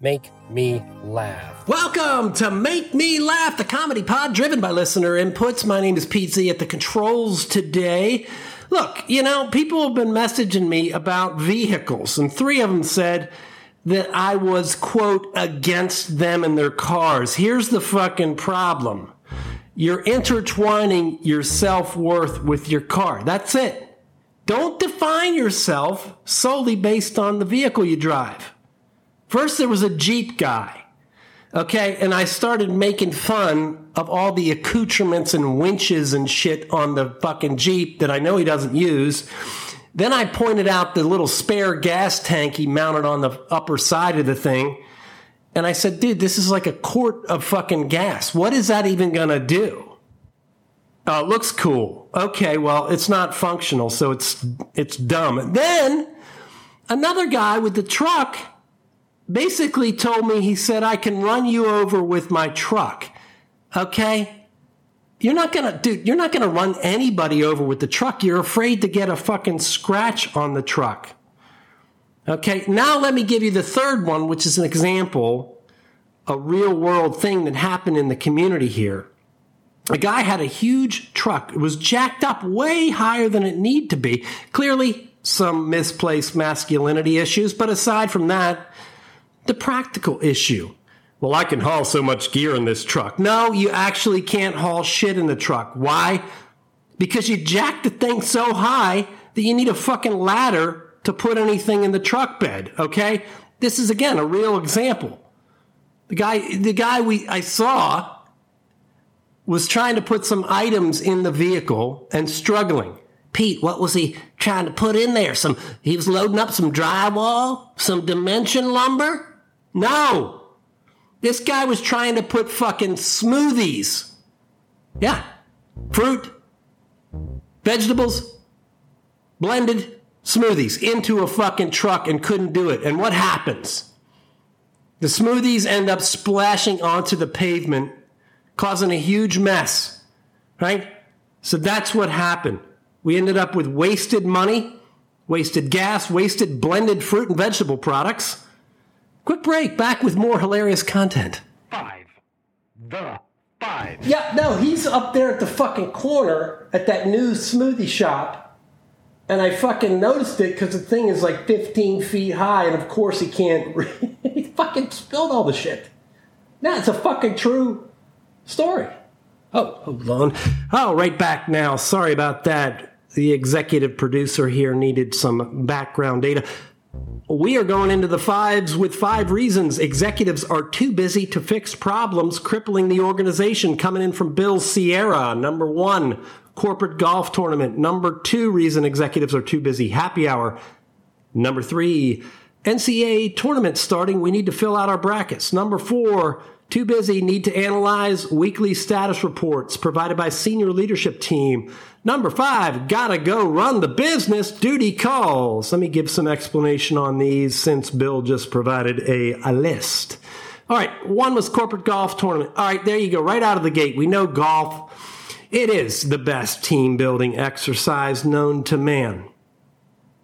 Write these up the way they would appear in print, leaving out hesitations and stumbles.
Make Me Laugh. Welcome to Make Me Laugh, the comedy pod driven by listener inputs. My name is Pete Z at the controls today. Look, you know, people have been messaging me about vehicles, and three of them said that I was, quote, against them and their cars. Here's the fucking problem. You're intertwining your self-worth with your car. That's it. Don't define yourself solely based on the vehicle you drive. First, there was a Jeep guy, okay? And I started making fun of all the accoutrements and winches and shit on the fucking Jeep that I know he doesn't use. Then I pointed out the little spare gas tank he mounted on the upper side of the thing. And I said, dude, this is like a quart of fucking gas. What is that even going to do? Oh, it looks cool. Okay, well, it's not functional, so it's dumb. And then another guy with the truck basically told me, he said, I can run you over with my truck. Okay? You're not going to run anybody over with the truck. You're afraid to get a fucking scratch on the truck. Okay? Now let me give you the third one, which is an example, a real world thing that happened in the community here. A guy had a huge truck. It was jacked up way higher than it needed to be. Clearly, some misplaced masculinity issues, but aside from that, the practical issue. Well, I can haul so much gear in this truck. No, you actually can't haul shit in the truck. Why? Because you jacked the thing so high that you need a fucking ladder to put anything in the truck bed, okay? This is, again, a real example. The guy I saw was trying to put some items in the vehicle and struggling. Pete, what was he trying to put in there? He was loading up some drywall, some dimension lumber? No. This guy was trying to put fucking smoothies. Yeah. Fruit, vegetables, blended smoothies into a fucking truck and couldn't do it. And what happens? The smoothies end up splashing onto the pavement, causing a huge mess, right? So that's what happened. We ended up with wasted money, wasted gas, wasted blended fruit and vegetable products. Quick break. Back with more hilarious content. Five. Yeah, no, he's up there at the fucking corner at that new smoothie shop. And I fucking noticed it because the thing is like 15 feet high. And of course he can't. He fucking spilled all the shit. That's a fucking true story. Oh, hold on. Oh, right back now. Sorry about that. The executive producer here needed some background data. We are going into the fives with 5 reasons executives are too busy to fix problems crippling the organization. Coming in from Bill Sierra. Number 1, corporate golf tournament. Number 2 reason executives are too busy, happy hour. Number 3, NCAA tournament starting. We need to fill out our brackets. Number 4, too busy, need to analyze weekly status reports provided by senior leadership team. Number 5, gotta go run the business, duty calls. Let me give some explanation on these since Bill just provided a list. All right, 1 was corporate golf tournament. All right, there you go, right out of the gate. We know golf, it is the best team-building exercise known to man.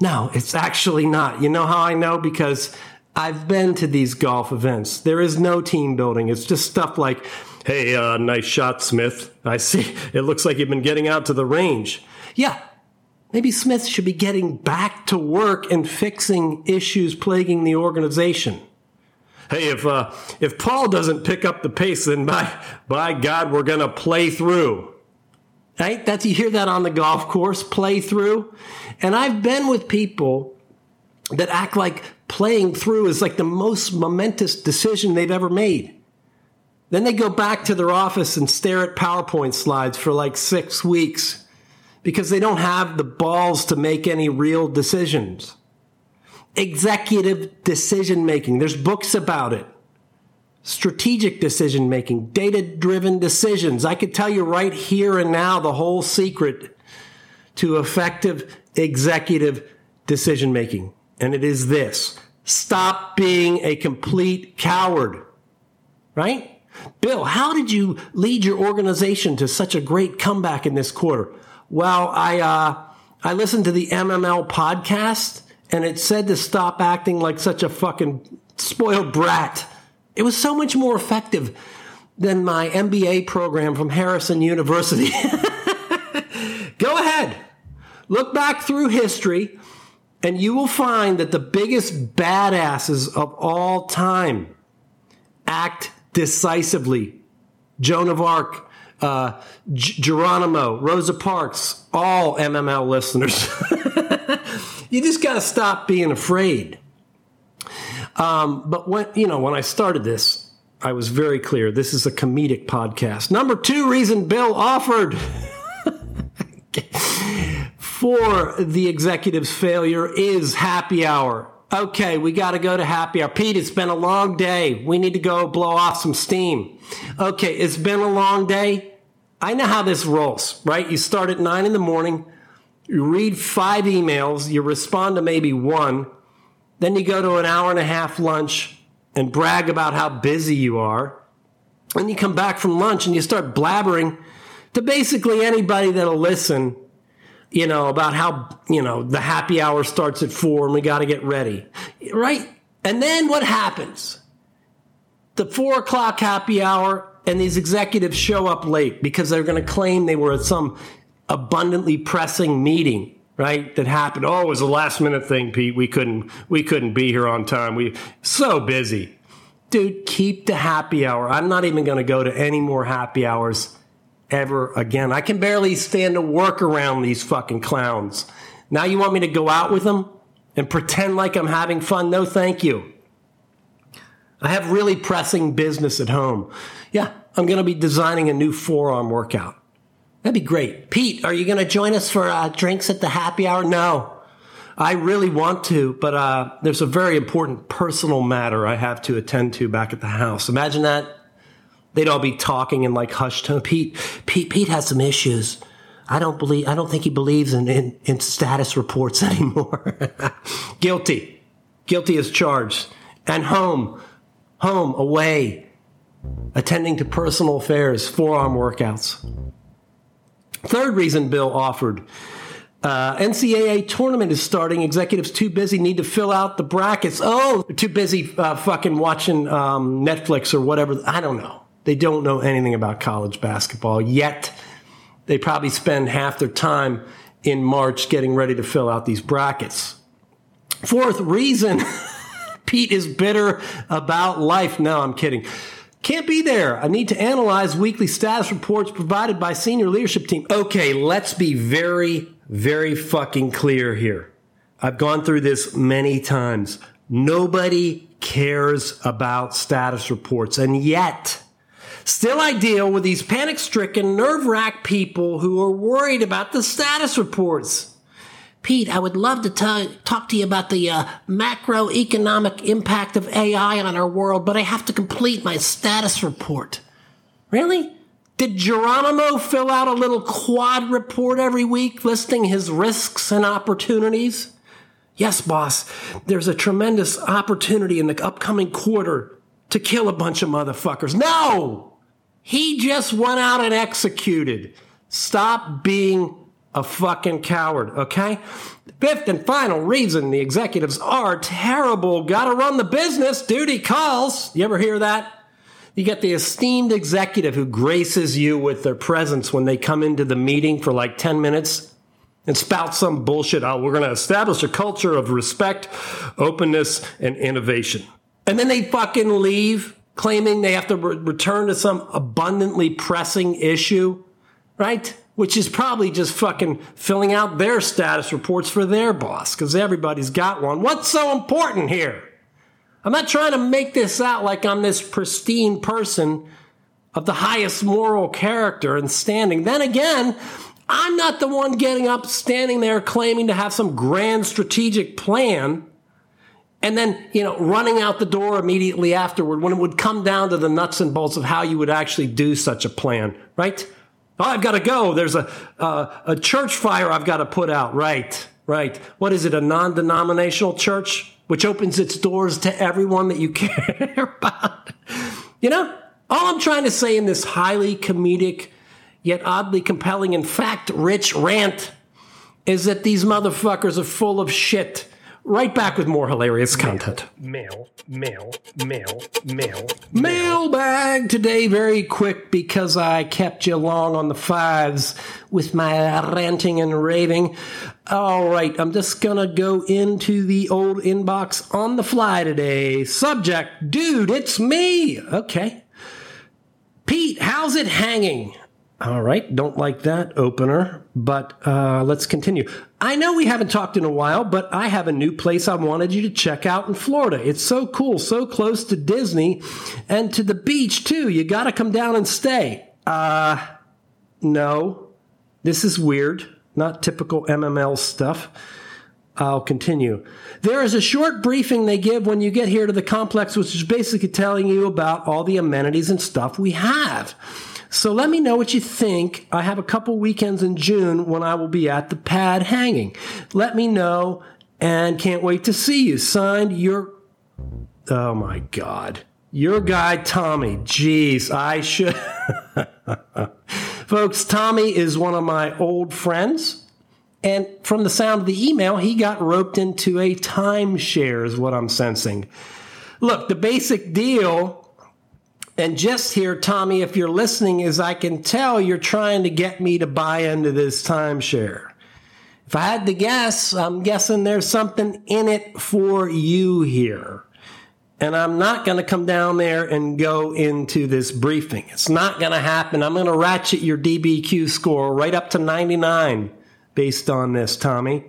No, it's actually not. You know how I know? Because I've been to these golf events. There is no team building. It's just stuff like, hey, nice shot, Smith. I see. It looks like you've been getting out to the range. Yeah, maybe Smith should be getting back to work and fixing issues plaguing the organization. Hey, if Paul doesn't pick up the pace, then by God, we're going to play through. Right? That's, you hear that on the golf course, play through. And I've been with people that act like playing through is like the most momentous decision they've ever made. Then they go back to their office and stare at PowerPoint slides for like 6 weeks because they don't have the balls to make any real decisions. Executive decision making. There's books about it. Strategic decision making, data-driven decisions. I could tell you right here and now the whole secret to effective executive decision making. And it is this. Stop being a complete coward, right? Bill, how did you lead your organization to such a great comeback in this quarter? Well, I listened to the MML podcast, and it said to stop acting like such a fucking spoiled brat. It was so much more effective than my MBA program from Harrison University. Go ahead. Look back through history, and you will find that the biggest badasses of all time act decisively. Joan of Arc, Geronimo, Rosa Parks, all MML listeners. You just got to stop being afraid. But when I started this, I was very clear. This is a comedic podcast. Number 2 reason Bill offered for the executive's failure is happy hour. Okay, we got to go to happy hour. Pete, it's been a long day. We need to go blow off some steam. Okay, it's been a long day. I know how this rolls, right? You start at 9 in the morning. You read 5 emails. You respond to maybe 1. Then you go to an hour and a half lunch and brag about how busy you are. Then you come back from lunch and you start blabbering to basically anybody that'll listen, about how, the happy hour starts at 4 and we got to get ready, right? And then what happens? The 4 o'clock happy hour, and these executives show up late because they're going to claim they were at some abundantly pressing meeting, right? That happened. Oh, it was a last minute thing, Pete. We couldn't be here on time. We so busy. Dude, keep the happy hour. I'm not even going to go to any more happy hours ever again. I can barely stand to work around these fucking clowns. Now you want me to go out with them and pretend like I'm having fun? No, thank you. I have really pressing business at home. Yeah, I'm going to be designing a new forearm workout. That'd be great. Pete, are you going to join us for drinks at the happy hour? No, I really want to, but there's a very important personal matter I have to attend to back at the house. Imagine that. They'd all be talking in like hushed tone. Pete has some issues. I don't think he believes in status reports anymore. Guilty as charged. And home, away, attending to personal affairs, forearm workouts. 3rd reason Bill offered, NCAA tournament is starting. Executives too busy need to fill out the brackets. Oh, they're too busy fucking watching Netflix or whatever. I don't know. They don't know anything about college basketball yet. They probably spend half their time in March getting ready to fill out these brackets. 4th reason, Pete is bitter about life. No, I'm kidding. Can't be there. I need to analyze weekly status reports provided by senior leadership team. Okay, let's be very, very fucking clear here. I've gone through this many times. Nobody cares about status reports. And yet, still I deal with these panic-stricken, nerve-wracked people who are worried about the status reports. Pete, I would love to talk to you about the macroeconomic impact of AI on our world, but I have to complete my status report. Really? Did Geronimo fill out a little quad report every week listing his risks and opportunities? Yes, boss. There's a tremendous opportunity in the upcoming quarter to kill a bunch of motherfuckers. No! He just went out and executed. Stop being a fucking coward, okay? 5th and final reason the executives are terrible. Gotta run the business. Duty calls. You ever hear that? You got the esteemed executive who graces you with their presence when they come into the meeting for like 10 minutes and spout some bullshit. Oh, we're going to establish a culture of respect, openness, and innovation. And then they fucking leave, claiming they have to return to some abundantly pressing issue, right? Which is probably just fucking filling out their status reports for their boss, because everybody's got one. What's so important here? I'm not trying to make this out like I'm this pristine person of the highest moral character and standing. Then again, I'm not the one getting up, standing there, claiming to have some grand strategic plan, and then, running out the door immediately afterward when it would come down to the nuts and bolts of how you would actually do such a plan, right? Oh, I've got to go. There's a church fire I've got to put out. Right. What is it, a non-denominational church, which opens its doors to everyone that you care about? All I'm trying to say in this highly comedic, yet oddly compelling and fact-rich rant is that these motherfuckers are full of shit, Right back with more hilarious content. Mailbag today, very quick, because I kept you long on the fives with my ranting and raving. All right, I'm just going to go into the old inbox on the fly today. Subject, dude, it's me. Okay. Pete, how's it hanging? All right, don't like that opener, but let's continue. I know we haven't talked in a while, but I have a new place I wanted you to check out in Florida. It's so cool, so close to Disney and to the beach, too. You got to come down and stay. No, this is weird, not typical MML stuff. I'll continue. There is a short briefing they give when you get here to the complex, which is basically telling you about all the amenities and stuff we have. So let me know what you think. I have a couple weekends in June when I will be at the pad hanging. Let me know and can't wait to see you. Signed, your... Oh, my God. Your guy, Tommy. Jeez, I should... Folks, Tommy is one of my old friends. And from the sound of the email, he got roped into a timeshare is what I'm sensing. Look, the basic deal... And just here, Tommy, if you're listening, is I can tell you're trying to get me to buy into this timeshare. If I had to guess, I'm guessing there's something in it for you here. And I'm not going to come down there and go into this briefing. It's not going to happen. I'm going to ratchet your DBQ score right up to 99 based on this, Tommy.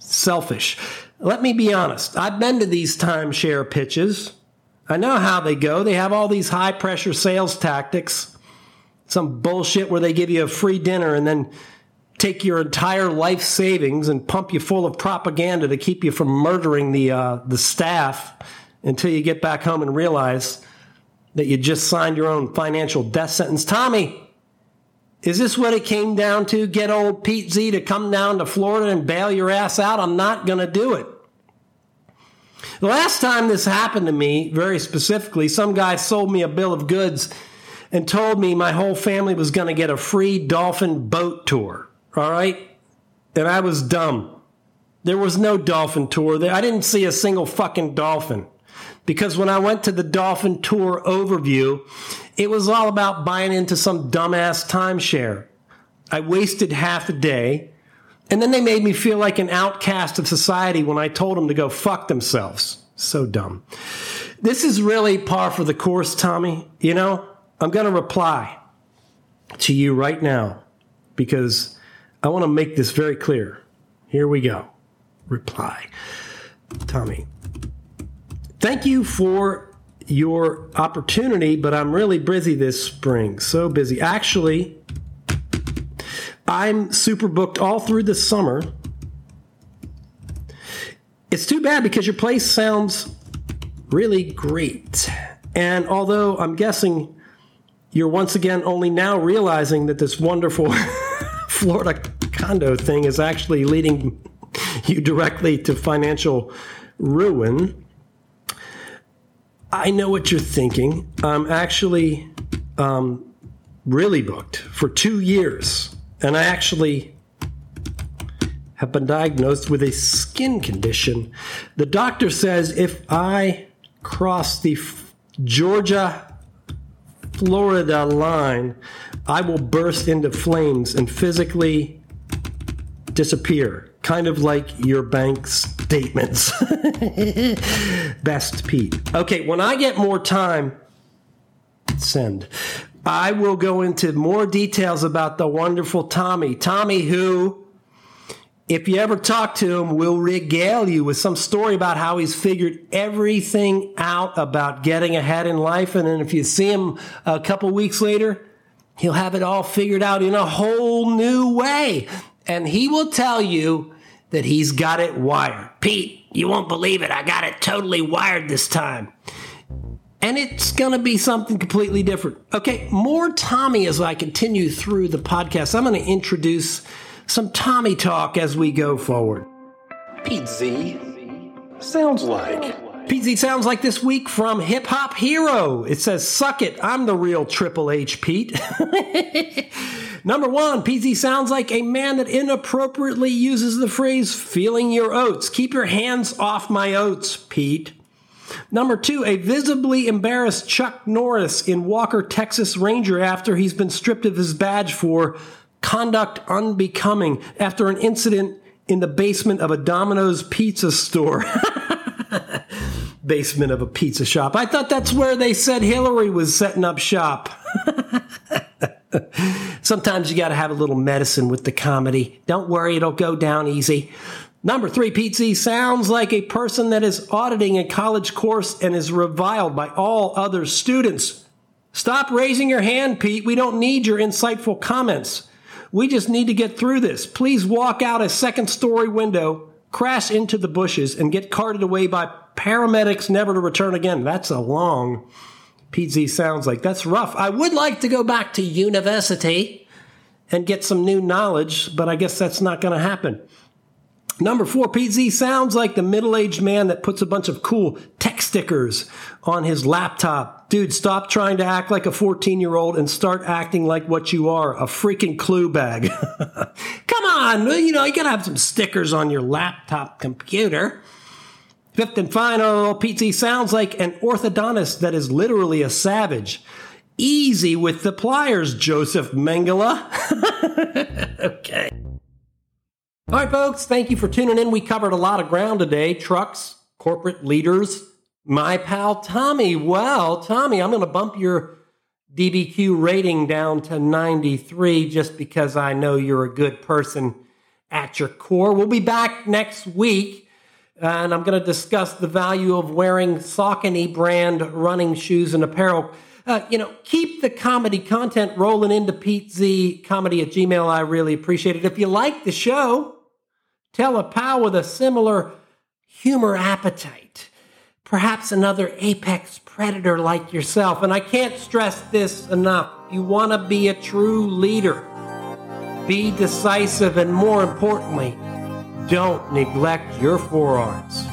Selfish. Let me be honest. I've been to these timeshare pitches. I know how they go. They have all these high-pressure sales tactics, some bullshit where they give you a free dinner and then take your entire life savings and pump you full of propaganda to keep you from murdering the staff until you get back home and realize that you just signed your own financial death sentence. Tommy, is this what it came down to? Get old Pete Z to come down to Florida and bail your ass out? I'm not going to do it. The last time this happened to me, very specifically, some guy sold me a bill of goods and told me my whole family was going to get a free dolphin boat tour, all right? And I was dumb. There was no dolphin tour there. I didn't see a single fucking dolphin because when I went to the dolphin tour overview, it was all about buying into some dumbass timeshare. I wasted half a day. And then they made me feel like an outcast of society when I told them to go fuck themselves. So dumb. This is really par for the course, Tommy. You know, I'm going to reply to you right now because I want to make this very clear. Here we go. Reply. Tommy, thank you for your opportunity, but I'm really busy this spring. So busy. Actually... I'm super booked all through the summer. It's too bad because your place sounds really great. And although I'm guessing you're once again only now realizing that this wonderful Florida condo thing is actually leading you directly to financial ruin, I know what you're thinking. I'm actually really booked for 2 years. And I actually have been diagnosed with a skin condition. The doctor says if I cross the Georgia-Florida line, I will burst into flames and physically disappear. Kind of like your bank statements. Best Pete. Okay, when I get more time, send. I will go into more details about the wonderful Tommy. Tommy who, if you ever talk to him, will regale you with some story about how he's figured everything out about getting ahead in life. And then if you see him a couple weeks later, he'll have it all figured out in a whole new way. And he will tell you that he's got it wired. Pete, you won't believe it. I got it totally wired this time. And it's going to be something completely different. Okay, more Tommy as I continue through the podcast. I'm going to introduce some Tommy talk as we go forward. Pete Z sounds like. Pete Z sounds like this week from Hip Hop Hero. It says, suck it, I'm the real Triple H, Pete. Number 1, PZ sounds like a man that inappropriately uses the phrase feeling your oats. Keep your hands off my oats, Pete. Number 2, a visibly embarrassed Chuck Norris in Walker, Texas Ranger after he's been stripped of his badge for conduct unbecoming after an incident in the basement of a Domino's pizza store. Basement of a pizza shop. I thought that's where they said Hillary was setting up shop. Sometimes you got to have a little medicine with the comedy. Don't worry, it'll go down easy. Number 3, Pete Z sounds like a person that is auditing a college course and is reviled by all other students. Stop raising your hand, Pete. We don't need your insightful comments. We just need to get through this. Please walk out a second-story window, crash into the bushes, and get carted away by paramedics never to return again. That's a long... Pete Z sounds like that's rough. I would like to go back to university and get some new knowledge, but I guess that's not going to happen. Number 4, Pete Z sounds like the middle-aged man that puts a bunch of cool tech stickers on his laptop. Dude, stop trying to act like a 14-year-old and start acting like what you are, a freaking clue bag. Come on, you know, you got to have some stickers on your laptop computer. 5th and final, Pete Z sounds like an orthodontist that is literally a savage. Easy with the pliers, Joseph Mengele. Okay. All right, folks, thank you for tuning in. We covered a lot of ground today. Trucks, corporate leaders, my pal Tommy. Well, Tommy, I'm going to bump your DBQ rating down to 93 just because I know you're a good person at your core. We'll be back next week. And I'm going to discuss the value of wearing Saucony brand running shoes and apparel. Keep the comedy content rolling into PeteZComedy@gmail.com. I really appreciate it. If you like the show, tell a pal with a similar humor appetite. Perhaps another apex predator like yourself. And I can't stress this enough. You want to be a true leader. Be decisive and, more importantly, don't neglect your forearms.